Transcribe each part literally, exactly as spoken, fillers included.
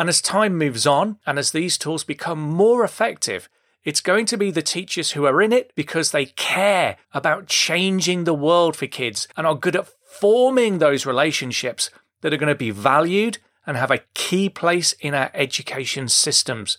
And as time moves on, and as these tools become more effective, it's going to be the teachers who are in it because they care about changing the world for kids and are good at forming those relationships that are going to be valued and have a key place in our education systems.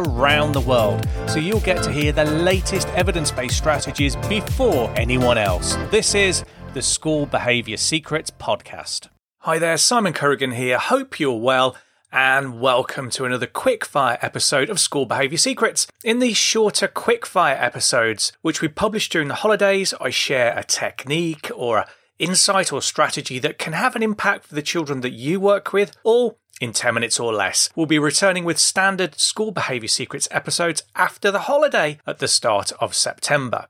around the world, so you'll get to hear the latest evidence-based strategies before anyone else. This is the School Behaviour Secrets Podcast. Hi there, Simon Currigan here. Hope you're well, and welcome to another quickfire episode of School Behaviour Secrets. In these shorter quickfire episodes, which we publish during the holidays, I share a technique or an insight or strategy that can have an impact for the children that you work with, or in ten minutes or less. We'll be returning with standard School Behaviour Secrets episodes after the holiday at the start of September.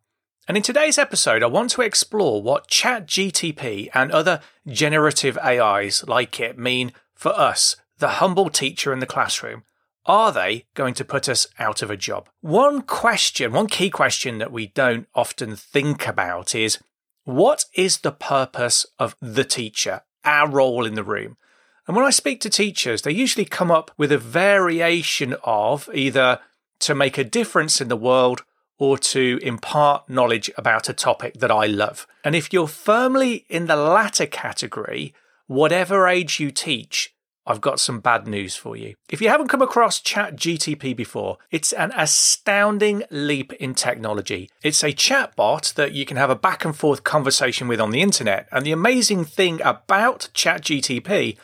And in today's episode, I want to explore what ChatGPT and other generative A Is like it mean for us, the humble teacher in the classroom. Are they going to put us out of a job? One question, one key question that we don't often think about is, what is the purpose of the teacher, our role in the room? And when I speak to teachers, they usually come up with a variation of either to make a difference in the world or to impart knowledge about a topic that I love. And if you're firmly in the latter category, whatever age you teach, I've got some bad news for you. If you haven't come across ChatGPT before, it's an astounding leap in technology. It's a chatbot that you can have a back and forth conversation with on the internet. And the amazing thing about ChatGPT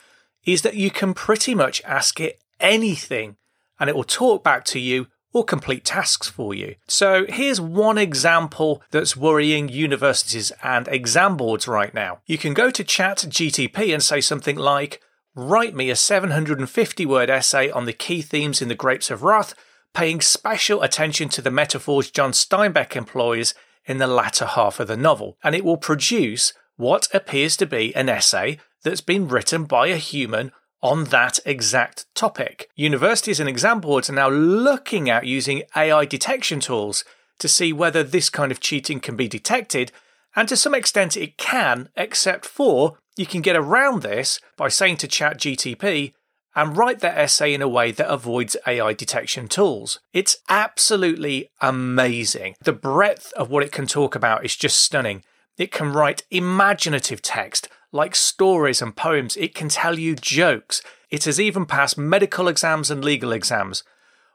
is that you can pretty much ask it anything and it will talk back to you or complete tasks for you. So here's one example that's worrying universities and exam boards right now. You can go to ChatGPT and say something like, write me a seven hundred fifty word essay on the key themes in The Grapes of Wrath, paying special attention to the metaphors John Steinbeck employs in the latter half of the novel. And it will produce what appears to be an essay that's been written by a human on that exact topic. Universities and exam boards are now looking at using A I detection tools to see whether this kind of cheating can be detected, and to some extent it can, except for you can get around this by saying to ChatGPT, and write their essay in a way that avoids A I detection tools. It's absolutely amazing. The breadth of what it can talk about is just stunning. It can write imaginative text, like stories and poems. It can tell you jokes. It has even passed medical exams and legal exams.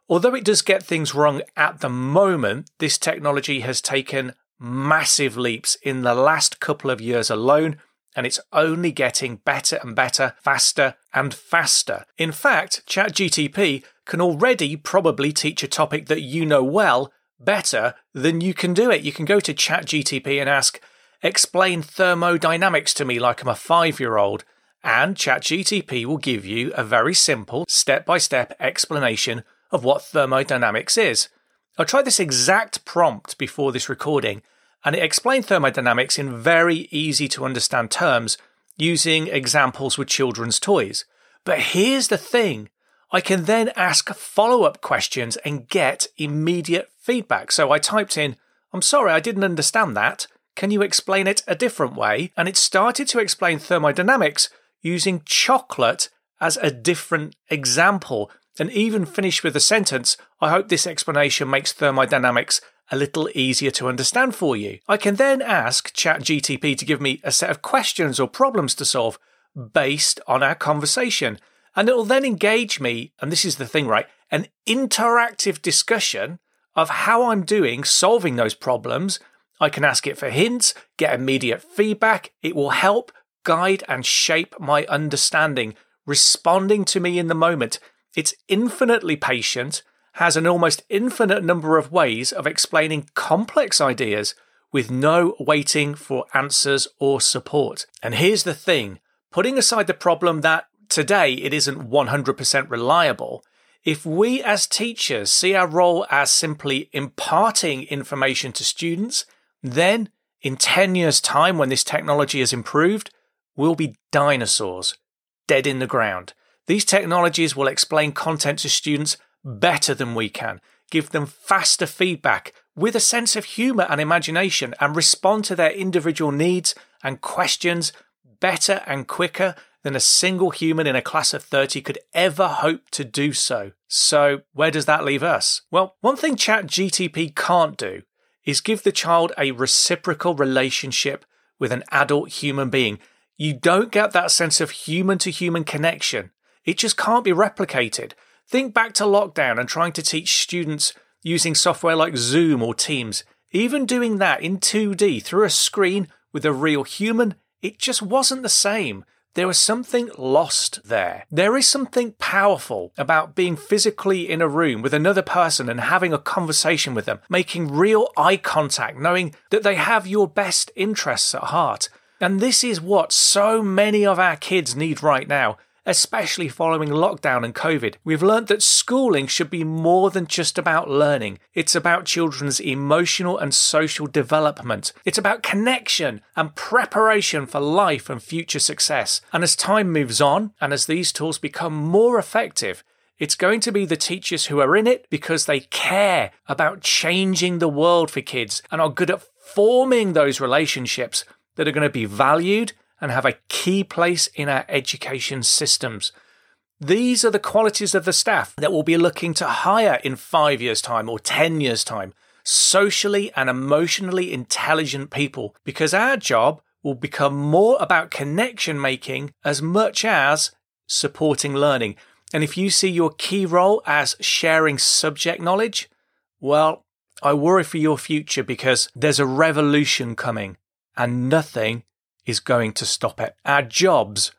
Although it does get things wrong at the moment, this technology has taken massive leaps in the last couple of years alone, and it's only getting better and better, faster and faster. In fact, ChatGPT can already probably teach a topic that you know well better than you can do it. You can go to ChatGPT and ask, explain thermodynamics to me like I'm a five-year-old, and ChatGPT will give you a very simple step-by-step explanation of what thermodynamics is. I tried this exact prompt before this recording, and it explained thermodynamics in very easy-to-understand terms using examples with children's toys. But here's the thing. I can then ask follow-up questions and get immediate feedback. So I typed in, I'm sorry, I didn't understand that. Can you explain it a different way? And it started to explain thermodynamics using chocolate as a different example, and even finished with a sentence, I hope this explanation makes thermodynamics a little easier to understand for you. I can then ask ChatGPT to give me a set of questions or problems to solve based on our conversation, and it will then engage me, and this is the thing, right, an interactive discussion of how I'm doing solving those problems. I can ask it for hints, get immediate feedback. It will help guide and shape my understanding, responding to me in the moment. It's infinitely patient, has an almost infinite number of ways of explaining complex ideas with no waiting for answers or support. And here's the thing, putting aside the problem that today it isn't one hundred percent reliable, if we as teachers see our role as simply imparting information to students, then in ten years' time when this technology has improved, we'll be dinosaurs, dead in the ground. These technologies will explain content to students better than we can, give them faster feedback with a sense of humour and imagination, and respond to their individual needs and questions better and quicker than a single human in a class of thirty could ever hope to do so. So where does that leave us? Well, one thing ChatGPT can't do is give the child a reciprocal relationship with an adult human being. You don't get that sense of human-to-human connection. It just can't be replicated. Think back to lockdown and trying to teach students using software like Zoom or Teams. Even doing that in two D through a screen with a real human, it just wasn't the same. There was something lost there. There is something powerful about being physically in a room with another person and having a conversation with them, making real eye contact, knowing that they have your best interests at heart. And this is what so many of our kids need right now, especially following lockdown and COVID. We've learned that schooling should be more than just about learning. It's about children's emotional and social development. It's about connection and preparation for life and future success. And as time moves on, and as these tools become more effective, it's going to be the teachers who are in it because they care about changing the world for kids and are good at forming those relationships that are going to be valued and have a key place in our education systems. These are the qualities of the staff that we'll be looking to hire in five years' time or ten years' time. Socially and emotionally intelligent people, because our job will become more about connection making as much as supporting learning. And if you see your key role as sharing subject knowledge, well, I worry for your future because there's a revolution coming and nothing is going to stop it. Our jobs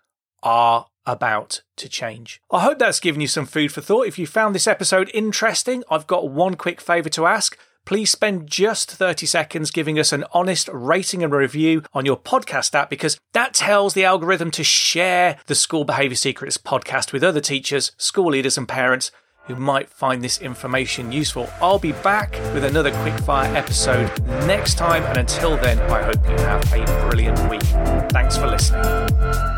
are about to change. I hope that's given you some food for thought. If you found this episode interesting, I've got one quick favour to ask. Please spend just thirty seconds giving us an honest rating and review on your podcast app, because that tells the algorithm to share the School Behaviour Secrets podcast with other teachers, school leaders and parents who might find this information useful. I'll be back with another quickfire episode next time, and until then, I hope you have a brilliant week. Thanks for listening.